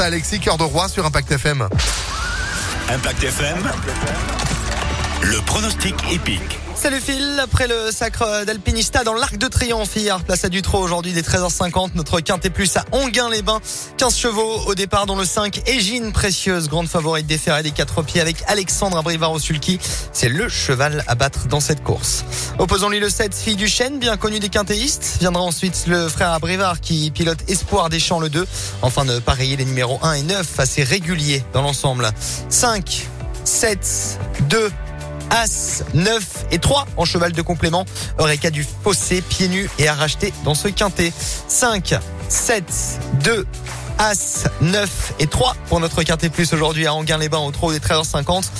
à Alexy Coeurderoy sur Impact FM. Impact FM, le pronostic épique. Salut Phil, après le sacre d'Alpinista dans l'Arc de Triomphe hier, place à Dutro aujourd'hui dès 13h50, notre quintet plus à Enghien-les-Bains, 15 chevaux au départ dans le 5, Égine précieuse, grande favorite des ferrets des 4 pieds avec Alexandre Abrivard au sulky, c'est le cheval à battre dans cette course. Opposons-lui le 7, Fille du Chêne, bien connu des quintéistes, viendra ensuite le frère Abrivard qui pilote Espoir des Champs le 2, enfin de pareiller les numéros 1 et 9 assez réguliers dans l'ensemble. 5, 7, 2, As, 9 et 3 en cheval de complément aurait qu'à du fausser pieds nus et à racheter dans ce quintet. 5, 7, 2, As, 9 et 3 pour notre quintet plus aujourd'hui à Enghien-les-Bains au trot des 13h50.